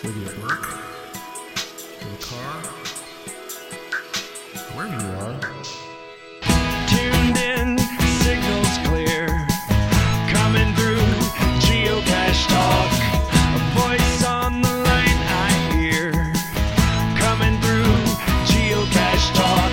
Whether you're at work, in the car, wherever you are. Tuned in, signals clear, coming through Geocache Talk, a voice on the line I hear, coming through Geocache Talk.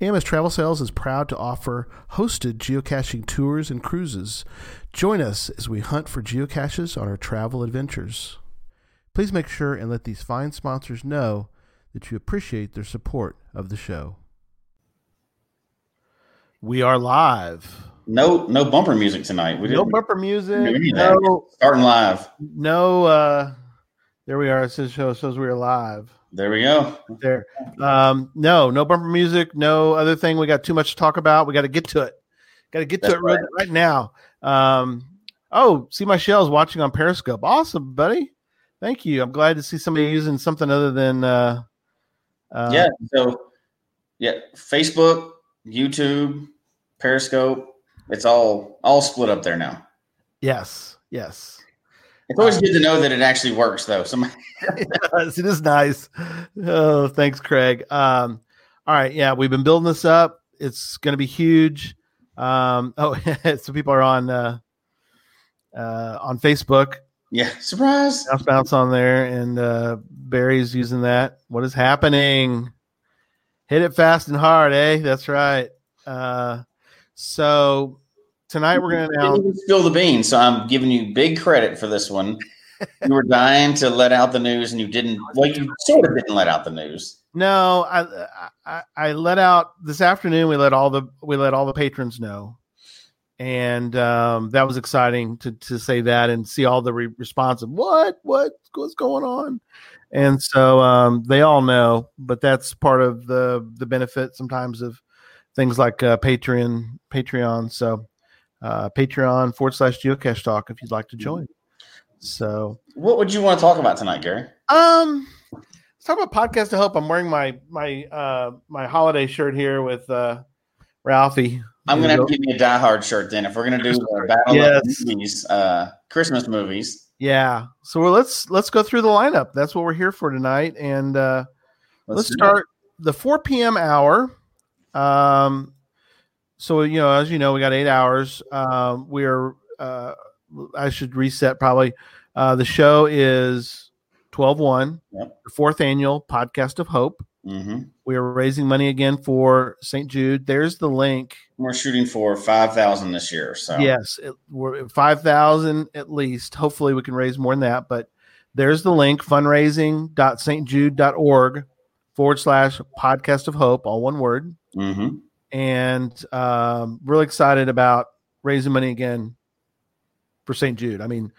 AMS Travel Sales is proud to offer hosted geocaching tours and cruises. Join us as we hunt for geocaches on our travel adventures. Please make sure and let these fine sponsors know that you appreciate their support of the show. We are live. No bumper music tonight. No bumper music. Starting live. There we are. It shows we are live. There we go. There. No bumper music. No other thing. We got too much to talk about. We got to get to it. Right now. See my shell's watching on Periscope. Awesome, buddy. Thank you. I'm glad to see somebody using something other than. Facebook, YouTube, Periscope. It's all split up there now. Yes. It's always good to know that it actually works, though. Yes, it is nice. Oh, thanks, Craig. All right, yeah, we've been building this up. It's going to be huge. So people are on Facebook. Yeah, surprise! Bounce Bounce on there, and Barry's using that. What is happening? Hit it fast and hard, eh? That's right. Tonight we're going to announce. Spill the beans, so I'm giving you big credit for this one. You were dying to let out the news, and you didn't. Like you sort of didn't let out the news. No, I let out this afternoon. We let all the patrons know, and that was exciting to say that and see all the response of what's going on, and so they all know. But that's part of the benefit sometimes of things like Patreon. So. Patreon.com/geocache talk if you'd like to join. So what would you want to talk about tonight, Gary? Let's talk about Podcast of Hope. I'm wearing my holiday shirt here with Ralphie. I'm gonna have to give you a Die Hard shirt then if we're gonna do a battle of movies, Christmas movies. Yeah. So let's go through the lineup. That's what we're here for tonight. And let's start the 4 p.m. hour. So, as you know, we got 8 hours. I should reset probably. The show is 12/1, the fourth annual Podcast of Hope. Mm-hmm. We are raising money again for St. Jude. There's the link. We're shooting for 5,000 this year. So yes, we're 5,000 at least. Hopefully we can raise more than that. But there's the link, fundraising.stjude.org /Podcast of Hope, all one word. Mm-hmm. And really excited about raising money again for St. Jude. I mean,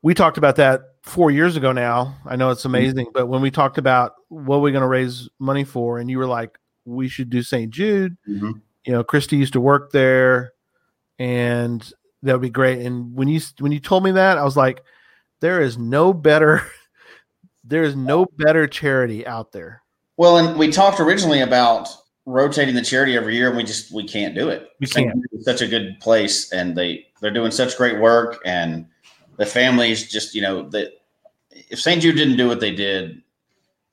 we talked about that 4 years ago now. I know it's amazing, but when we talked about what we're going to raise money for, and you were like, we should do St. Jude. Mm-hmm. Christy used to work there, and that would be great. And when you told me that, I was like, there is no better charity out there. Well, and we talked originally about rotating the charity every year, and we can't do it. We can't. It's such a good place, and they're doing such great work, and the families just, that if St. Jude didn't do what they did,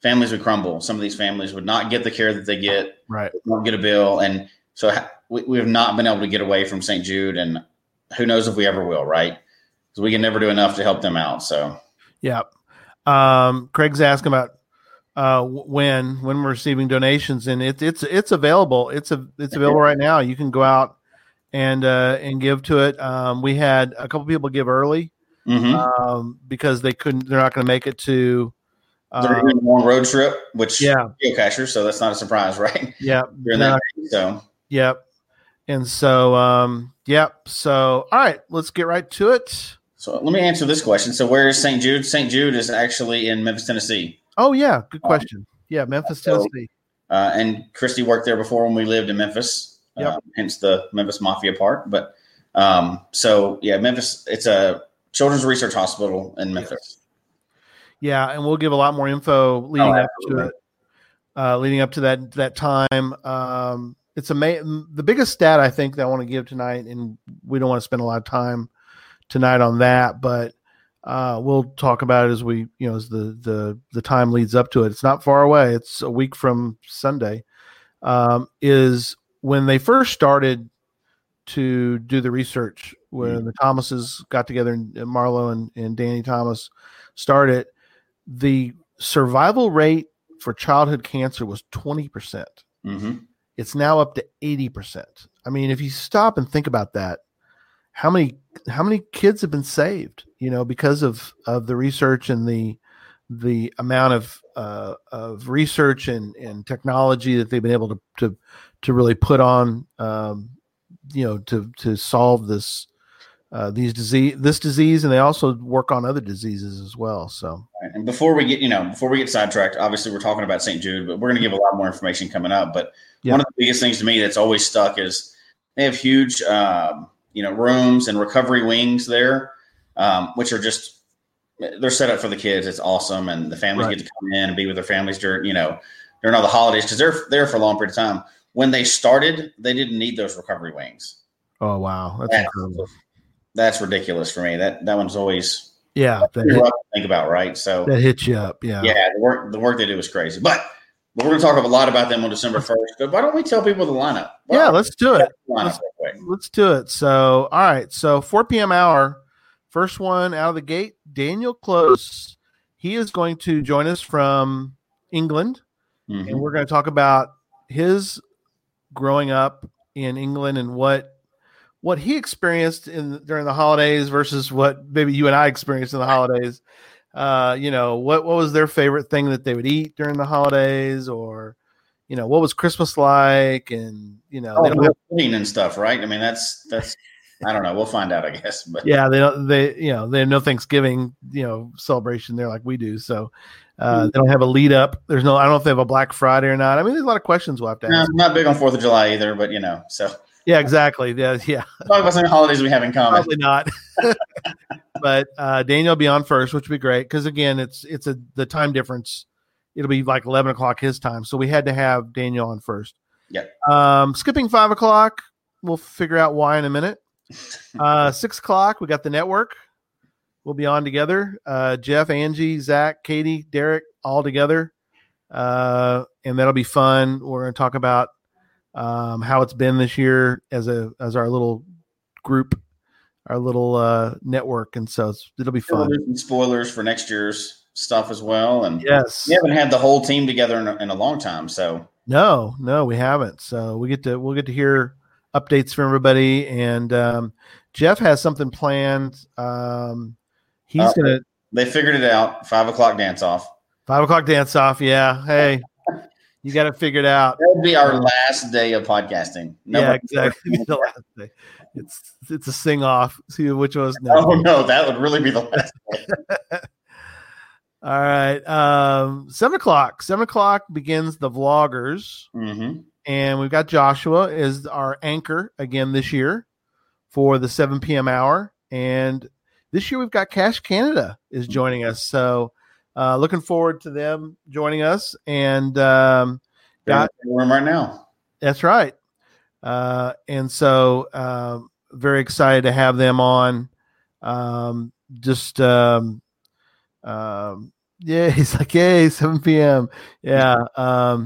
families would crumble. Some of these families would not get the care that they get, right? Won't get a bill, and so we have not been able to get away from St. Jude, and who knows if we ever will, right? Because we can never do enough to help them out. So, yeah. Craig's asking about when we're receiving donations, and it's available. It's available right now. You can go out and give to it. We had a couple people give early because they're not going to make it to They're doing a long road trip, which geocachers, so that's not a surprise, right? Yeah. And so, so, all right, let's get right to it. So let me answer this question. So where is St. Jude? St. Jude is actually in Memphis, Tennessee. Oh, yeah. Good question. Yeah, Memphis, Tennessee. And Christy worked there before when we lived in Memphis, hence the Memphis Mafia part. But so, yeah, Memphis, it's a children's research hospital in Memphis. Yeah, and we'll give a lot more info leading up to it, leading up to that time. It's the biggest stat I think that I want to give tonight, and we don't want to spend a lot of time tonight on that, but we'll talk about it as we, as the time leads up to it. It's not far away; it's a week from Sunday. Is when they first started to do the research, when the Thomases got together, and Marlo and Danny Thomas started. The survival rate for childhood cancer was 20%. Mm-hmm. It's now up to 80%. I mean, if you stop and think about that, how many kids have been saved, because of the research and the amount of research and technology that they've been able to really put on, to solve this, this disease, and they also work on other diseases as well. So, and before we get sidetracked, obviously we're talking about St. Jude, but we're going to give a lot more information coming up. But one of the biggest things to me that's always stuck is they have huge, rooms and recovery wings there, which are just, they're set up for the kids. It's awesome. And the families get to come in and be with their families during all the holidays, because they're there for a long period of time. When they started, they didn't need those recovery wings. Oh, wow. That's incredible. That's ridiculous for me. That one's always rough to think about, right? So that hits you up, The work they do is crazy, but we're going to talk a lot about them on December 1st. But why don't we tell people the lineup? Let's do it. Let's do it. So, all right. So 4 p.m. hour, first one out of the gate, Daniel Close. He is going to join us from England, and we're going to talk about his growing up in England and what he experienced during the holidays versus what maybe you and I experienced in the holidays. What was their favorite thing that they would eat during the holidays, or, what was Christmas like, and, they don't have pudding and stuff, right? I mean, that's, I don't know. We'll find out, I guess. But yeah, they have no Thanksgiving, celebration there like we do. So they don't have a lead up. I don't know if they have a Black Friday or not. I mean, there's a lot of questions we'll have to ask. I'm not big on 4th of July either, but so. Yeah, exactly. Yeah. Talk about some holidays we have in common. Probably not. But Daniel will be on first, which would be great because again, it's the time difference. It'll be like 11 o'clock his time, so we had to have Daniel on first. Yeah. Skipping 5 o'clock, we'll figure out why in a minute. 6 o'clock, we got the network. We'll be on together. Jeff, Angie, Zach, Katie, Derek, all together, and that'll be fun. We're going to talk about how it's been this year as our little group, our little network, and so it'll be fun. Spoilers for next year's stuff as well, and yes, we haven't had the whole team together in a long time. So no, we haven't. So we'll get to hear updates from everybody, and Jeff has something planned. He's gonna. They figured it out. 5 o'clock dance off. 5 o'clock dance off. Yeah. Hey. You got to figure it out. That'll be our last day of podcasting. Exactly. The last day. It's a sing off. See which was. No, that would really be the last day. All right. 7 o'clock. 7 o'clock begins the vloggers, and we've got Joshua is our anchor again this year for the 7 p.m. hour, and this year we've got Cash Canada is joining us. So. Looking forward to them joining us, and got room right now. That's right. And so very excited to have them on. He's like, yay, 7 p.m. Yeah.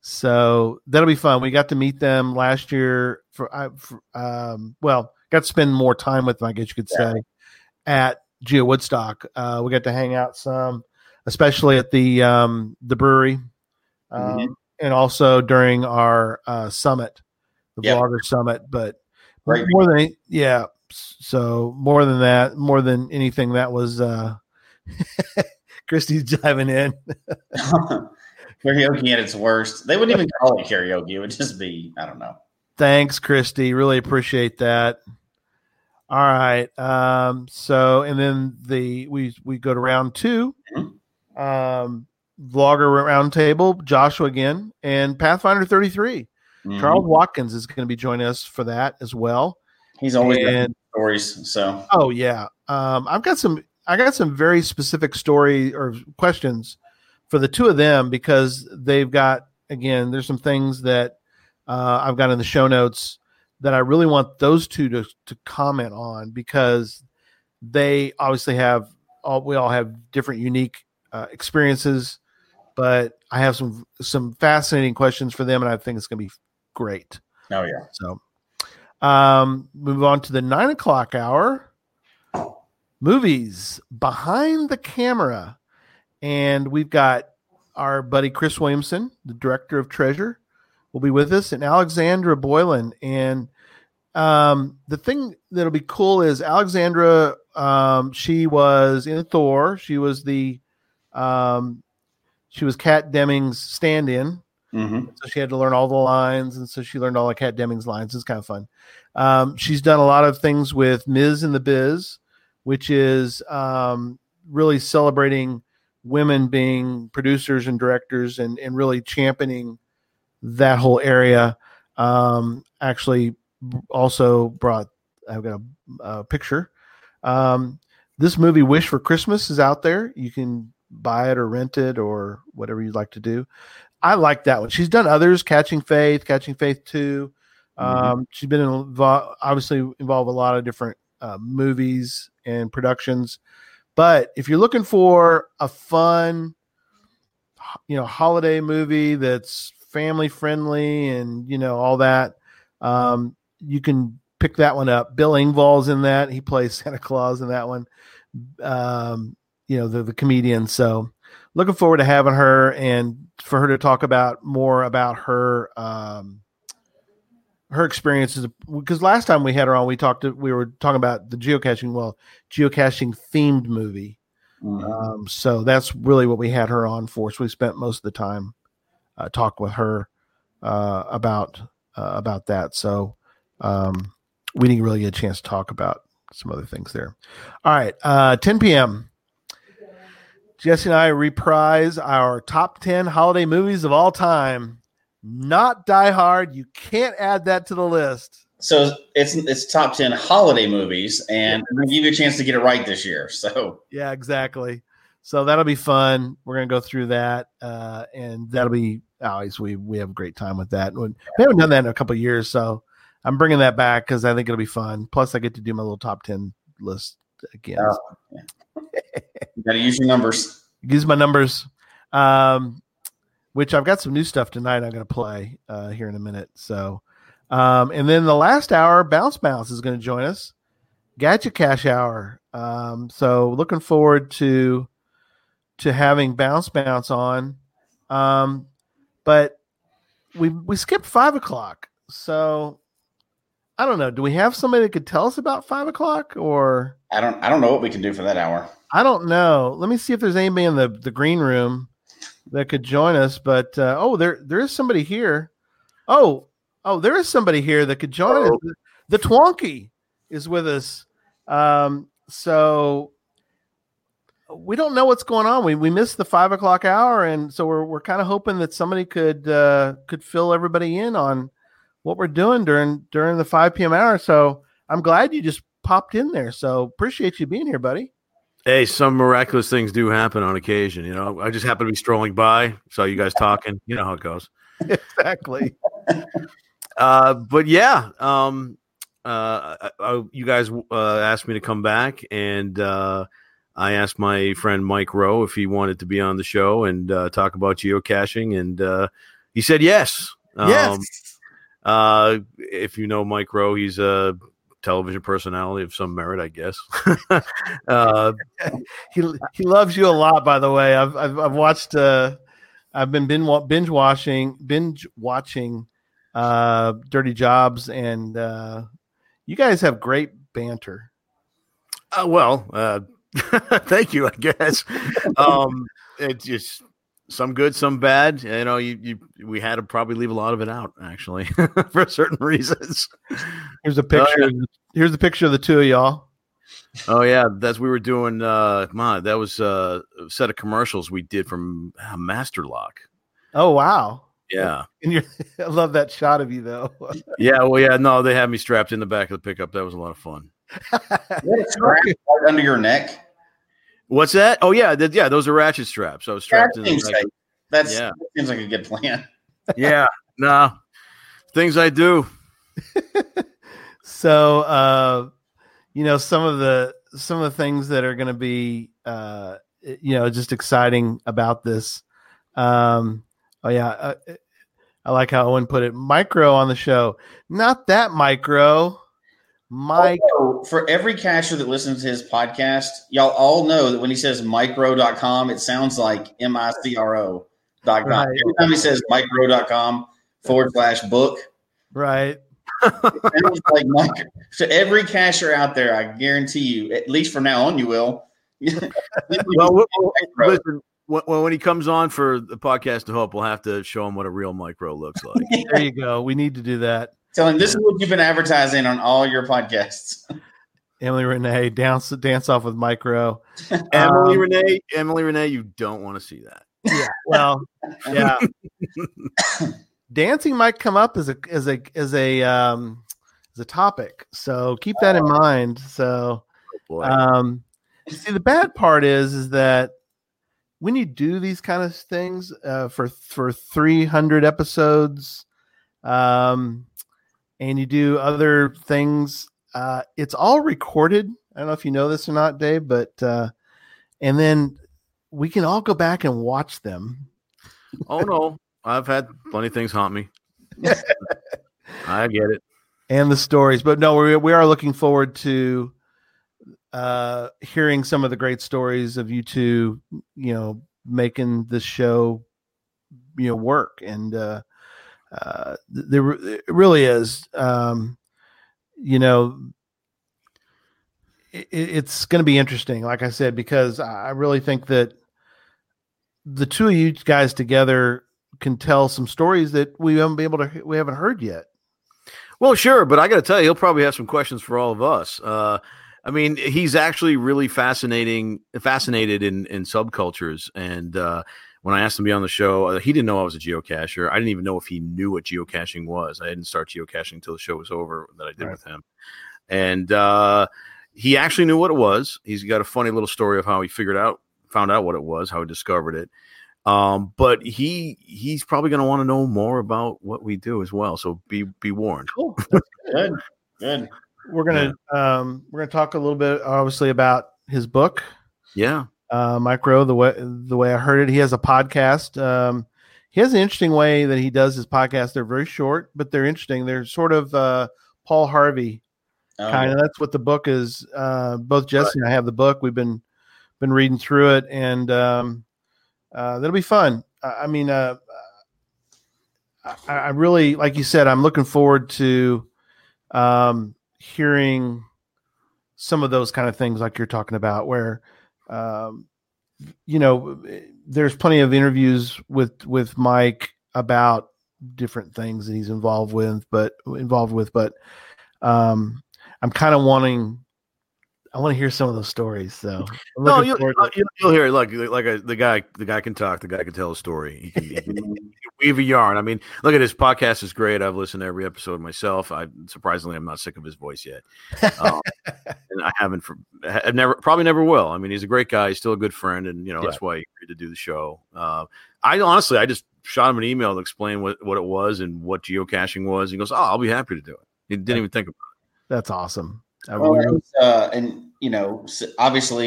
So that'll be fun. We got to meet them last year got to spend more time with them, I guess you could say, at Geo Woodstock. We got to hang out some. Especially at the brewery, and also during our summit, the vlogger summit. But more than anything, that was Christy's diving in. Karaoke at its worst. They wouldn't even call it karaoke. It would just be, I don't know. Thanks, Christy. Really appreciate that. All right. So, and then we go to round two. Mm-hmm. Vlogger Roundtable, Joshua again, and Pathfinder 33. Mm-hmm. Charles Watkins is going to be joining us for that as well. He's always got stories. So, oh yeah, I got some very specific story or questions for the two of them because they've got, again, there's some things that I've got in the show notes that I really want those two to comment on because they obviously we all have different unique experiences, but I have some fascinating questions for them, and I think it's going to be great. Oh yeah. So move on to the 9 o'clock hour. Movies behind the camera, and we've got our buddy Chris Williamson, the director of Treasure, will be with us, and Alexandra Boylan. And the thing that'll be cool is Alexandra. She was in Thor. She was she was Cat Dennings' stand-in. Mm-hmm. So she had to learn all the lines, and so she learned all the Cat Dennings lines. It's kind of fun. She's done a lot of things with Ms. and the Biz, which is really celebrating women being producers and directors and really championing that whole area. Actually, also I've got a picture. This movie, Wish for Christmas, is out there. You can buy it or rent it or whatever you'd like to do. I like that one. She's done others, Catching Faith 2. Mm-hmm. She's been obviously involved with a lot of different movies and productions. But if you're looking for a fun, holiday movie that's family friendly and all that, you can pick that one up. Bill Engvall's in that. He plays Santa Claus in that one. The comedian. So looking forward to having her and for her to talk about more about her experiences, because last time we had her on, we were talking about the geocaching themed movie. Mm-hmm. So that's really what we had her on for. So we spent most of the time talking with her about that. So we didn't really get a chance to talk about some other things there. All right. 10 p.m. Jesse and I reprise our top 10 holiday movies of all time. Not Die Hard. You can't add that to the list. So it's top 10 holiday movies, and I'm going to give you a chance to get it right this year. So yeah, exactly. So that'll be fun. We're going to go through that, and that'll be always. We have a great time with that. We haven't done that in a couple of years, so I'm bringing that back because I think it'll be fun. Plus, I get to do my little top 10 list again. Oh, yeah. You gotta use your numbers. Use my numbers, which I've got some new stuff tonight. I'm gonna play here in a minute. So, and then the last hour, Bounce Bounce is gonna join us. Gadget Cash Hour. So looking forward to having Bounce Bounce on. But we skipped 5 o'clock. So I don't know. Do we have somebody that could tell us about 5 o'clock or? I don't know what we can do for that hour. I don't know. Let me see if there's anybody in the green room that could join us. But there is somebody here. Oh, there is somebody here that could join us. The Twonky is with us. So we don't know what's going on. We missed the 5 o'clock hour, and so we're kind of hoping that somebody could fill everybody in on what we're doing during the 5 p.m. hour. So I'm glad you just popped in there. So appreciate you being here, buddy. Hey, some miraculous things do happen on occasion. I just happened to be strolling by, saw you guys talking. You know how it goes. Exactly. But yeah, you guys asked me to come back, and I asked my friend Mike Rowe if he wanted to be on the show and talk about geocaching, and he said yes. Yes. If you know Mike Rowe, he's a television personality of some merit, I guess. He loves you a lot, by the way. I've watched. I've been binge watching Dirty Jobs, and you guys have great banter. Thank you, I guess. It's just some good, some bad. You know, we had to probably leave a lot of it out, actually, for certain reasons. Here's a picture. Here's the picture of the two of y'all. Oh yeah, that's we were doing. That was a set of commercials we did from Master Lock. Oh wow. Yeah, and I love that shot of you though. Yeah, well, yeah, no, they had me strapped in the back of the pickup. That was a lot of fun. Right under your neck. What's that? Oh yeah, yeah, those are ratchet straps. I was strapped in. That seems like a good plan. Yeah, no, things I do. So, some of the things that are going to be, just exciting about this. Oh yeah, I like how Owen put it. Micro on the show, not that micro. Mike, for every cacher that listens to his podcast, y'all all know that when he says micro.com, it sounds like micro.com. Right. Every time he says micro.com/book, right? It sounds like micro. So every cacher out there, I guarantee you, at least from now on, you will. Listen. Well, when he comes on for the Podcast of Hope, we'll have to show him what a real micro looks like. Yeah. There you go. We need to do that. Tell him this is what you've been advertising on all your podcasts. Emily Renee, dance off with micro. Emily Renee, you don't want to see that. Yeah. Well, yeah. Dancing might come up as a topic, so keep that in mind. So, see, the bad part is that. When you do these kind of things for 300 episodes and you do other things, it's all recorded. I don't know if you know this or not, Dave, but and then we can all go back and watch them. Oh, no. I've had plenty of things haunt me. I get it. And the stories. But no, we are looking forward to hearing some of the great stories of you two, making this show, work. And it really is, it's going to be interesting, like I said, because I really think that the two of you guys together can tell some stories that we haven't heard yet. Well, sure. But I got to tell you, he'll probably have some questions for all of us. I mean, he's actually really fascinated in subcultures. And when I asked him to be on the show, he didn't know I was a geocacher. I didn't even know if he knew what geocaching was. I didn't start geocaching until the show was over that I did with him. And he actually knew what it was. He's got a funny little story of how he found out what it was, how he discovered it. But he's probably going to want to know more about what we do as well. So be warned. Cool. Good. We're gonna talk a little bit, obviously, about his book. Yeah, Mike Rowe, the way I heard it, he has a podcast. He has an interesting way that he does his podcast. They're very short, but they're interesting. They're sort of Paul Harvey kind of. That's what the book is. Both Jesse and I have the book. We've been reading through it, and that'll be fun. I really, like you said, I'm looking forward to. Hearing some of those kind of things like you're talking about where, there's plenty of interviews with Mike about different things that he's involved with, but I'm kind of I want to hear some of those stories. So you'll hear it. The guy can talk. The guy can tell a story. He can weave a yarn. I mean, look at his podcast is great. I've listened to every episode myself. I'm not sick of his voice yet, and I haven't. Probably never will. I mean, he's a great guy. He's still a good friend, and that's why he agreed to do the show. I just shot him an email to explain what it was and what geocaching was. He goes, "Oh, I'll be happy to do it." He didn't even think about it. That's awesome. Obviously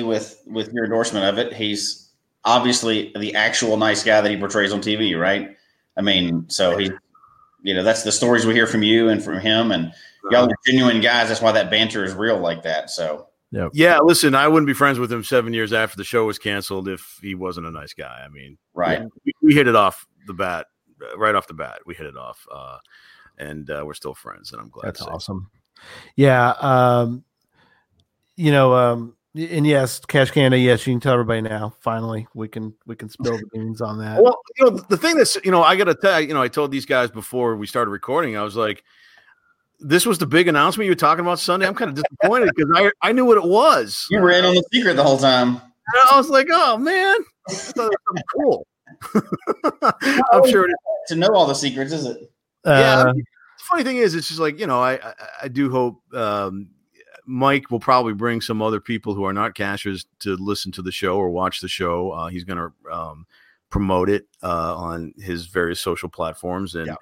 with your endorsement of it, he's obviously the actual nice guy that he portrays on TV, right? I mean, so he, that's the stories we hear from you and from him, and y'all are genuine guys. That's why that banter is real like that. So yeah, listen, I wouldn't be friends with him 7 years after the show was canceled if he wasn't a nice guy. I mean, right? We hit it off the bat, right off the bat. We hit it off, and we're still friends, and I'm glad. That's awesome. Yeah. And yes, Cash Canada, yes, you can tell everybody now. Finally, we can spill the beans on that. Well, you know, the thing that's, you know, I got to tell you, you know, I told these guys before we started recording, I was like, this was the big announcement you were talking about Sunday. I'm kind of disappointed because I knew what it was. You ran on the secret the whole time. And I was like, oh, man, that's cool. I'm sure to know all the secrets, is it? Yeah. The funny thing is, it's just like, you know, I do hope Mike will probably bring some other people who are not cachers to listen to the show or watch the show. He's going to promote it on his various social platforms. And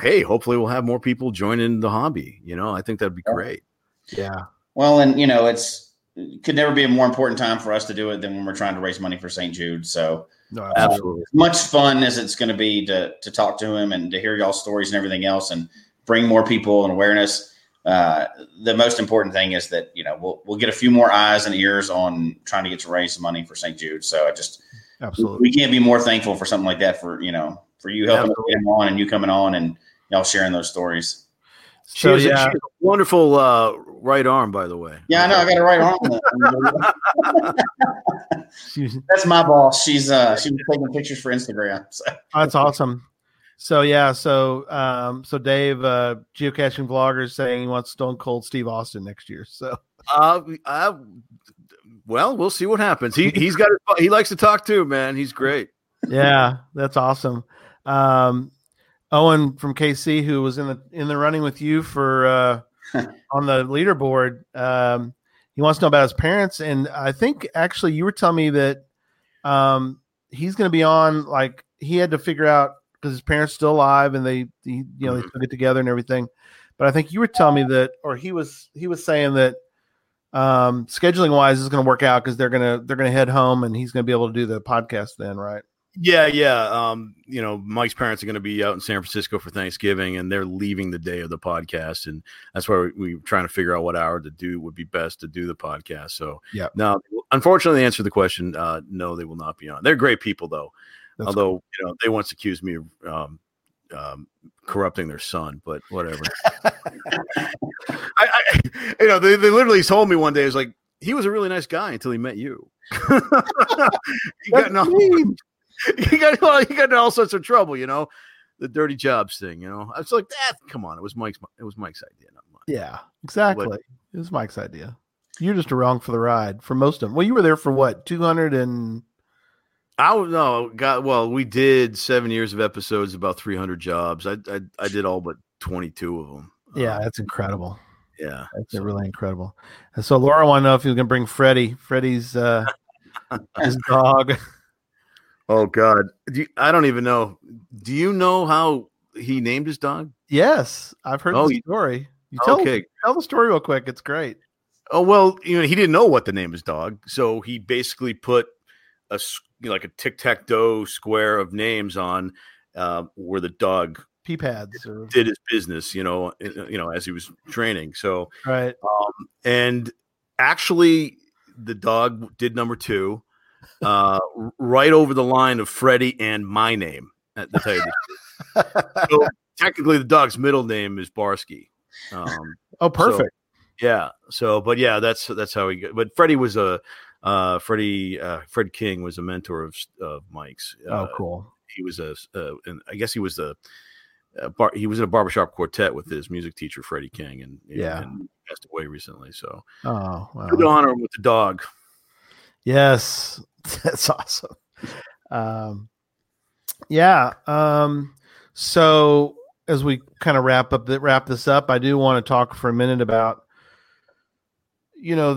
hey, hopefully we'll have more people join in the hobby. You know, I think that'd be great. Yeah. Well, and, you know, it could never be a more important time for us to do it than when we're trying to raise money for St. Jude. So absolutely. Much fun as it's going to be to talk to him and to hear y'all's stories and everything else and bring more people and awareness. The most important thing is that, you know, we'll get a few more eyes and ears on trying to get to raise money for St. Jude. So I just, we can't be more thankful for something like that, for, you know, for you helping them on and you coming on and y'all sharing those stories. So she has a wonderful right arm, by the way. Yeah, I know. I got a right arm. That's my boss. She was taking pictures for Instagram. So. That's awesome. So yeah, so Dave, geocaching vlogger, saying he wants Stone Cold Steve Austin next year. So, well, we'll see what happens. He likes to talk too, man. He's great. Yeah, that's awesome. Owen from KC, who was in the running with you for on the leaderboard, he wants to know about his parents, and I think actually you were telling me that he's going to be on. Like he had to figure out. Because his parents still alive and they took it together and everything. But I think you were telling me that, or he was saying that scheduling wise is going to work out because they're going to head home and he's going to be able to do the podcast then, right? Yeah. Yeah. You know, Mike's parents are going to be out in San Francisco for Thanksgiving and they're leaving the day of the podcast. And that's why we were trying to figure out what hour to do would be best to do the podcast. So yeah, now, unfortunately the answer to the question, no, they will not be on. They're great people though. That's although cool. You know, they once accused me of corrupting their son, but whatever. I you know, they literally told me one day, it was like, he was a really nice guy until he met you. He got in all sorts of trouble, you know, the dirty jobs thing. You know, I was like, come on, it was Mike's idea, not mine. Yeah, exactly. But, it was Mike's idea. You're just along for the ride for most of them. Well, you were there for what 200 and. I don't know. We did 7 years of episodes, about 300 jobs. I did all but 22 of them. Yeah, that's incredible. Yeah, that's really incredible. And so Laura wanted to know if you were going to bring Freddie. Freddie's his dog. Oh God, I don't even know. Do you know how he named his dog? Yes, I've heard the story. Tell the story real quick. It's great. Oh well, you know he didn't know what to name his dog, so he basically put a. Like a tic-tac-toe square of names on where the dog P-pads did his business, you know, as he was training. So, right. And actually the dog did number 2, right over the line of Freddie and my name. That's how you do it. So technically the dog's middle name is Barsky. Perfect. So, yeah. So, but yeah, that's how he got, but Freddie was Fred King was a mentor of Mike's. Cool. He was he was in a barbershop quartet with his music teacher, Freddie King, and passed away recently. So, good honor him with the dog. Yes. That's awesome. So as we kind of wrap this up, I do want to talk for a minute about, you know,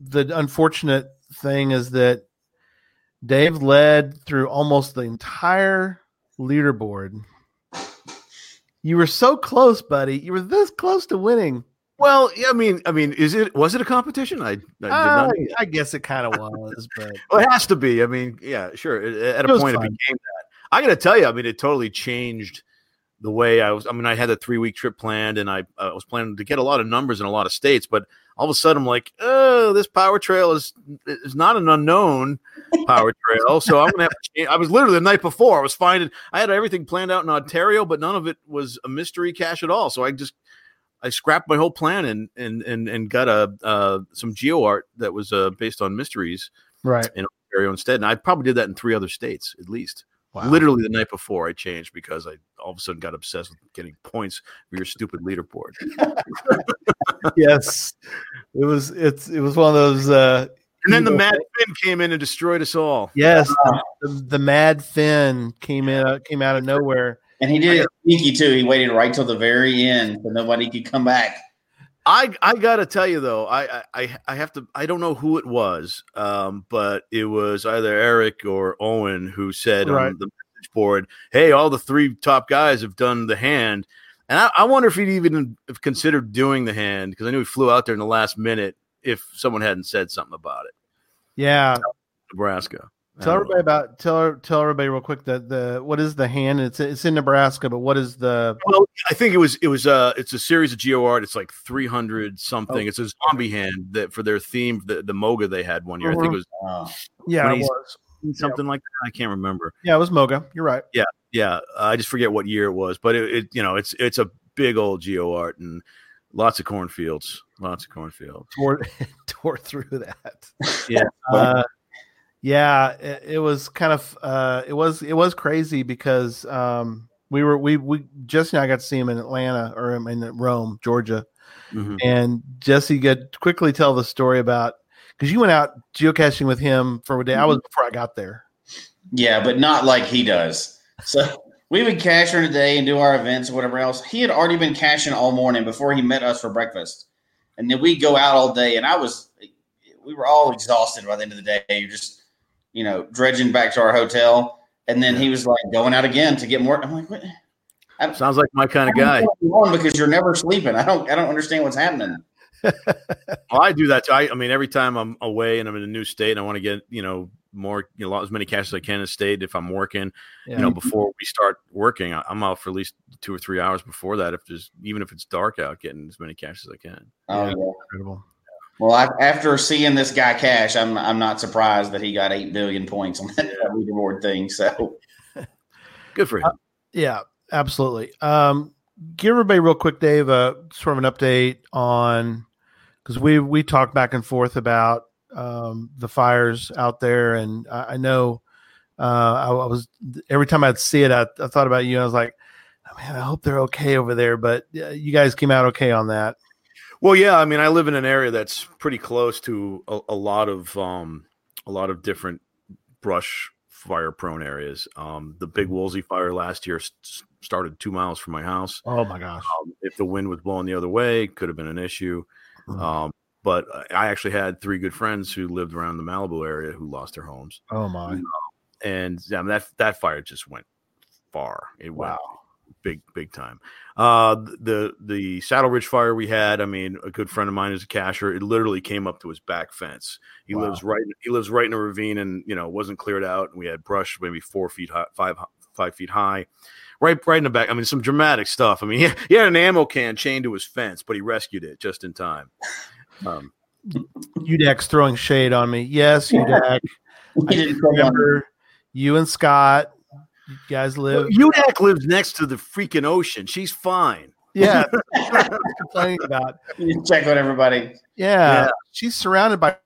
the unfortunate thing is that Dave led through almost the entire leaderboard. You were so close, buddy. You were this close to winning. Well, I mean, was it a competition? I did not. I guess it kind of was, but well, it has to be. I mean, yeah, sure. At a point, it became that. I got to tell you, I mean, it totally changed the way I was. I mean, I had a 3-week trip planned, and I was planning to get a lot of numbers in a lot of states, but. All of a sudden, I'm like, oh, this power trail is not an unknown power trail. So I'm going to have to change. I was literally the night before. I had everything planned out in Ontario, but none of it was a mystery cache at all. So I just I scrapped my whole plan and got some geo art that was based on mysteries, right, in Ontario instead. And I probably did that in 3 other states at least. Wow. Literally the night before I changed because I all of a sudden got obsessed with getting points for your stupid leaderboard. Yes. It was one of those and then the Mad Fin came in and destroyed us all. Yes. Wow. The Mad Fin came out of nowhere. And he did it sneaky too. He waited right till the very end so nobody could come back. I gotta tell you though, I have to. I don't know who it was, but it was either Eric or Owen who said on the message board, "Hey, all the 3 top guys have done the hand," and I wonder if he'd even have considered doing the hand because I knew he flew out there in the last minute. If someone hadn't said something about it, yeah, Nebraska. Tell everybody real quick that what is the hand? It's in Nebraska, but what is the? Well, I think it was it's a series of geo art. It's like 300 something. Oh. It's a zombie hand that for their theme, the MOGA they had one year. I think it was something like that. I can't remember. Yeah, it was MOGA. You're right. Yeah. I just forget what year it was, but it's a big old geo art and lots of cornfields. Tore through that. Yeah. Yeah, it was kind of it was crazy because we Jesse and I got to see him in Atlanta or in Rome, Georgia, mm-hmm. and Jesse could quickly tell the story about because you went out geocaching with him for a day. Mm-hmm. I was before I got there. Yeah, but not like he does. So we would cache during the day and do our events or whatever else. He had already been caching all morning before he met us for breakfast, and then we go out all day. And we were all exhausted by the end of the day. Dredging back to our hotel. And then he was like going out again to get more. I'm like, what? Sounds like my kind of guy. Because you're never sleeping. I don't understand what's happening. Well, I do that too. I mean, every time I'm away and I'm in a new state and I want to get, more, as many caches as I can in a state. If I'm working, before we start working, I'm out for at least 2 or 3 hours before that. Even if it's dark out, getting as many caches as I can. Oh, yeah. Incredible. Well, after seeing this guy cash, I'm not surprised that he got 8 billion points on that leaderboard thing. So good for him. Yeah, absolutely. Give everybody real quick, Dave, sort of an update on because we talked back and forth about the fires out there, and I know I was every time I'd see it, I thought about you. And I was like, oh, man, I hope they're okay over there. But you guys came out okay on that. Well, yeah, I mean, I live in an area that's pretty close to a lot of different brush fire prone areas. The Big Woolsey fire last year started 2 miles from my house. Oh my gosh! If the wind was blowing the other way, it could have been an issue. Mm-hmm. But I actually had 3 good friends who lived around the Malibu area who lost their homes. Oh my! And I mean, that fire just went far. It went. Wow. Big time. The Saddle Ridge fire we had. I mean, a good friend of mine is a cacher. It literally came up to his back fence. He wow. lives right in a ravine, and it wasn't cleared out. And we had brush maybe 4 feet high, five feet high, right in the back. I mean, some dramatic stuff. I mean, he had an ammo can chained to his fence, but he rescued it just in time. Udak's throwing shade on me. Yes, Udak. I didn't remember you and Scott. You guys live. Udak lives next to the freaking ocean. She's fine. Yeah, that's what I was complaining about. You check on everybody. Yeah, she's surrounded by.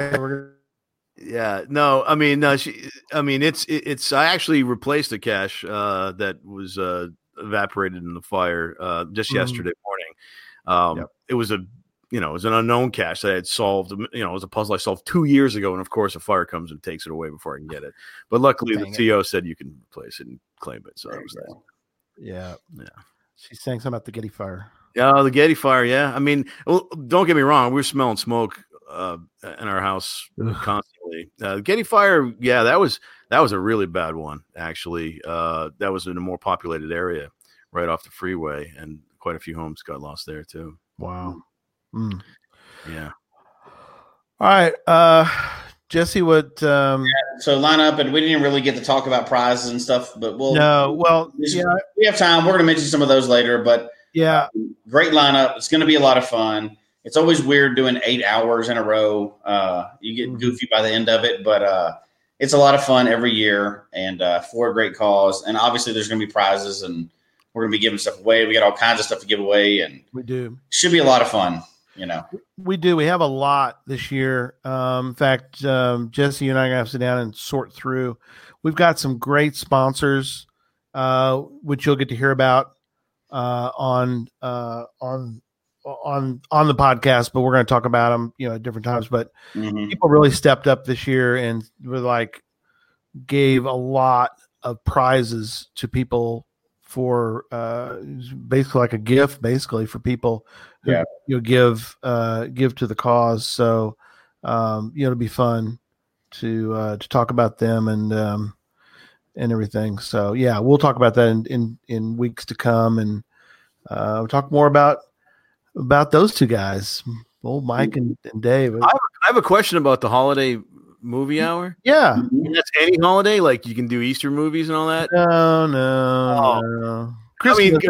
Yeah, no, I mean, it's. I actually replaced a cache that was evaporated in the fire just yesterday morning. It was a. It was an unknown cache that I had solved. It was a puzzle I solved 2 years ago, and of course, a fire comes and takes it away before I can get it. But luckily, the TO said you can replace it and claim it. So that was nice. Yeah. She's saying something about the Getty Fire. Yeah, the Getty Fire. Yeah, I mean, well, don't get me wrong. We were smelling smoke in our house constantly. The Getty Fire. Yeah, that was a really bad one. Actually, that was in a more populated area, right off the freeway, and quite a few homes got lost there too. Wow. Mm. Yeah. All right. Jesse would so line up, and we didn't really get to talk about prizes and stuff, but we have time. We're gonna mention some of those later, but yeah, great lineup. It's gonna be a lot of fun. It's always weird doing 8 hours in a row. You get goofy by the end of it, but it's a lot of fun every year and for a great cause. And obviously there's gonna be prizes and We're going to be giving stuff away. We got all kinds of stuff to give away, and we do. Should be a lot of fun. You know, we do. We have a lot this year. In fact, Jesse and I are going to have to sit down and sort through. We've got some great sponsors, which you'll get to hear about on the podcast. But we're going to talk about them, you know, at different times. But people really stepped up this year and were like, gave a lot of prizes to people for basically like a gift, basically for people who you know, give to the cause. So you know, it'll be fun to talk about them and everything. So yeah, we'll talk about that in weeks to come, and we'll talk more about those two guys, old Mike and Dave. I have a question about the holiday movie hour. Yeah, and that's any holiday. Like you can do Easter movies and all that. No. Christmas. I mean,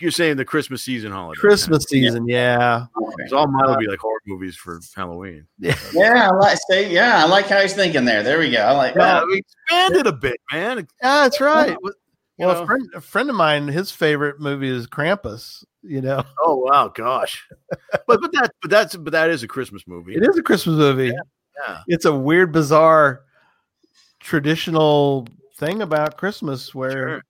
you're saying the Christmas season holiday. Christmas season, yeah. Okay. So all mine will be like horror movies for Halloween. Yeah, I like how he's thinking there. There we go. I like that. We expanded a bit, man. Yeah, that's right. Well, a friend of mine, his favorite movie is Krampus. You know. Oh wow, gosh. but that is a Christmas movie. It is a Christmas movie. Yeah. Yeah. It's a weird, bizarre, traditional thing about Christmas so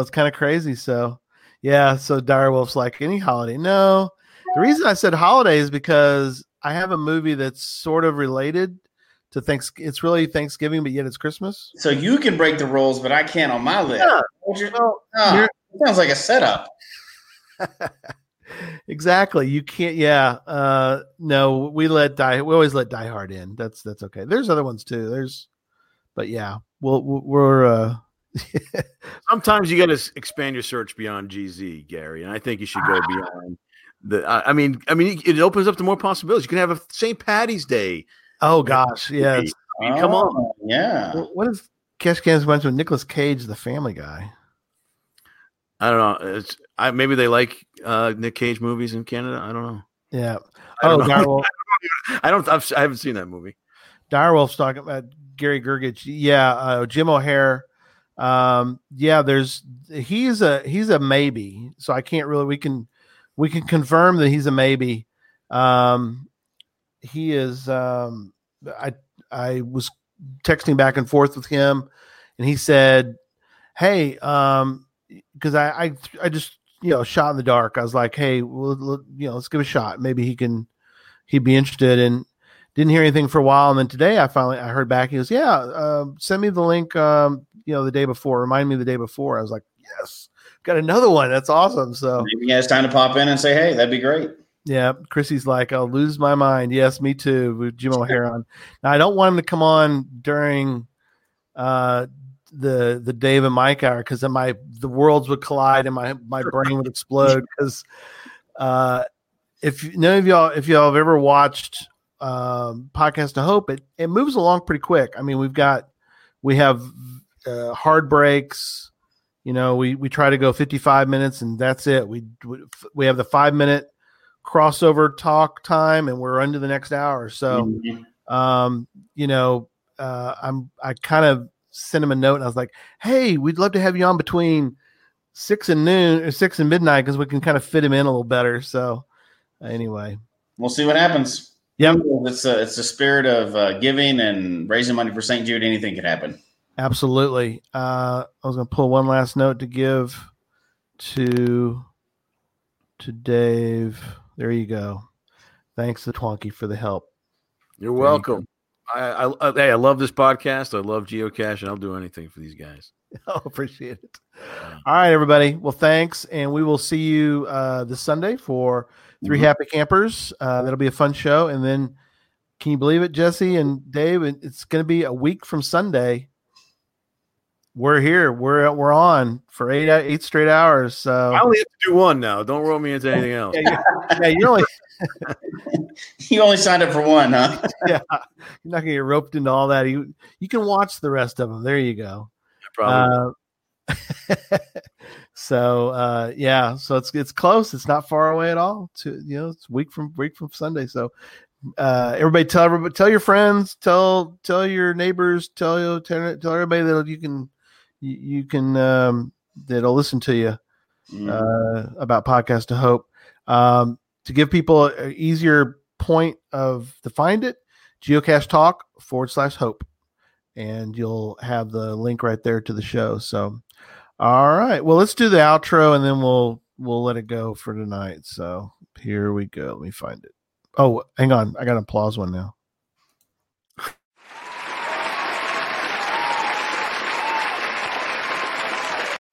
it's kind of crazy. So, yeah. So Direwolf's like, any holiday. No, the reason I said holiday is because I have a movie that's sort of related to Thanksgiving. It's really Thanksgiving, but yet it's Christmas. So you can break the rules, but I can't on my list. Yeah. It sounds like a setup. Exactly. You can't. Yeah. No, we always let Die Hard in. That's okay. There's other ones too. But yeah, we're sometimes you got to expand your search beyond GZ, Gary. And I think you should go beyond I mean, it opens up to more possibilities. You can have a St. Patty's Day. Oh gosh. Yeah. I mean, come on. Yeah. What if Cash Canada went with Nicolas Cage, the Family Guy? I don't know. Maybe they like Nick Cage movies in Canada. I don't know. Yeah. Direwolf. I haven't seen that movie. Direwolf's talking about Gary Gergich. Yeah. Jim O'Hare. Yeah. He's a maybe. So I can't really. We can confirm that he's a maybe. He is. I was texting back and forth with him, and he said, "Hey, because I just, you know, shot in the dark. I was like, hey, well, you know, let's give it a shot. Maybe he'd be interested." And didn't hear anything for a while. And then today I finally heard back. He goes, yeah, send me the link, you know, the day before. Remind me the day before. I was like, yes, got another one. That's awesome. So maybe you guys time to pop in and say, hey, that'd be great. Yeah. Chrissy's like, I'll lose my mind. Yes, me too. With Jim O'Hare on. Now, I don't want him to come on during, the Dave and Mike hour, because then the worlds would collide and my brain would explode. Because if y'all have ever watched Podcast of Hope, it moves along pretty quick. I mean, we have hard breaks. You know, we try to go 55 minutes, and that's it. We have the 5-minute crossover talk time, and we're into the next hour. So, you know, I kind of sent him a note, and I was like, hey, we'd love to have you on between 6 and noon or 6 and midnight, because we can kind of fit him in a little better. So anyway, we'll see what happens. Yeah, it's a spirit of giving and raising money for St. Jude. Anything could happen. Absolutely. I was going to pull one last note to give to Dave. There you go. Thanks to Twonky for the help. You're welcome. Hey, I love this podcast. I love geocaching, and I'll do anything for these guys. I appreciate it. All right, everybody. Well, thanks, and we will see you this Sunday for Three Happy Campers. That'll be a fun show. And then, can you believe it, Jesse and Dave? It's going to be a week from Sunday. We're here. We're on for eight straight hours. So I only have to do one now. Don't roll me into anything else. Yeah, you're only. You only signed up for one, huh? Yeah, you're not gonna get roped into all that. You can watch the rest of them. There you go. So yeah, so it's close. It's not far away at all. It's week from Sunday. So everybody, tell your friends, tell your neighbors, tell everybody that you can that'll listen to you about Podcast of Hope. To give people an easier point of to find it, geocachetalk.com/hope. And you'll have the link right there to the show. So, all right. Well, let's do the outro and then we'll let it go for tonight. So here we go. Let me find it. Oh, hang on. I got an applause one now.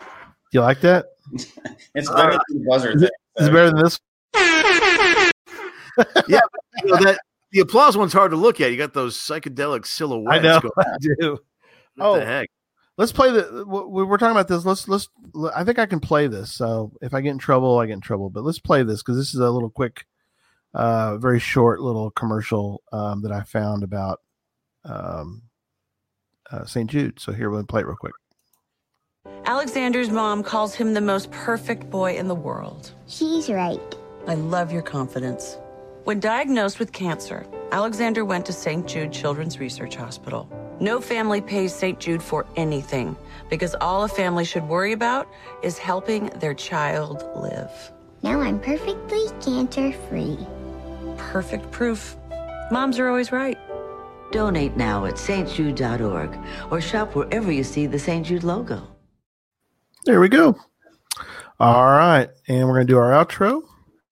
Do you like that? It's better than the buzzer. It's better than this. Yeah. You know, the applause one's hard to look at. You got those psychedelic silhouettes. I know. I do. What the heck? Let's play the. We're talking about this. Let's. I think I can play this. So if I get in trouble, I get in trouble. But let's play this because this is a little quick, very short little commercial that I found about St. Jude. So here, we'll play it real quick. Alexander's mom calls him the most perfect boy in the world. She's right. I love your confidence. When diagnosed with cancer, Alexander went to St. Jude Children's Research Hospital. No family pays St. Jude for anything because all a family should worry about is helping their child live. Now I'm perfectly cancer-free. Perfect proof. Moms are always right. Donate now at stjude.org or shop wherever you see the St. Jude logo. There we go. All right. And we're going to do our outro.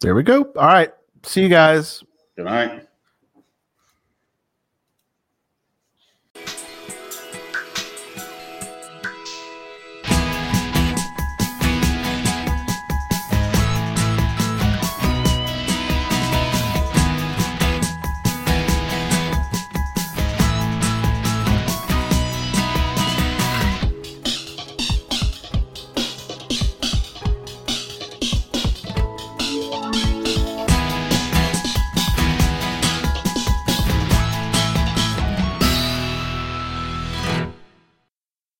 There we go. All right. See you guys. Good night.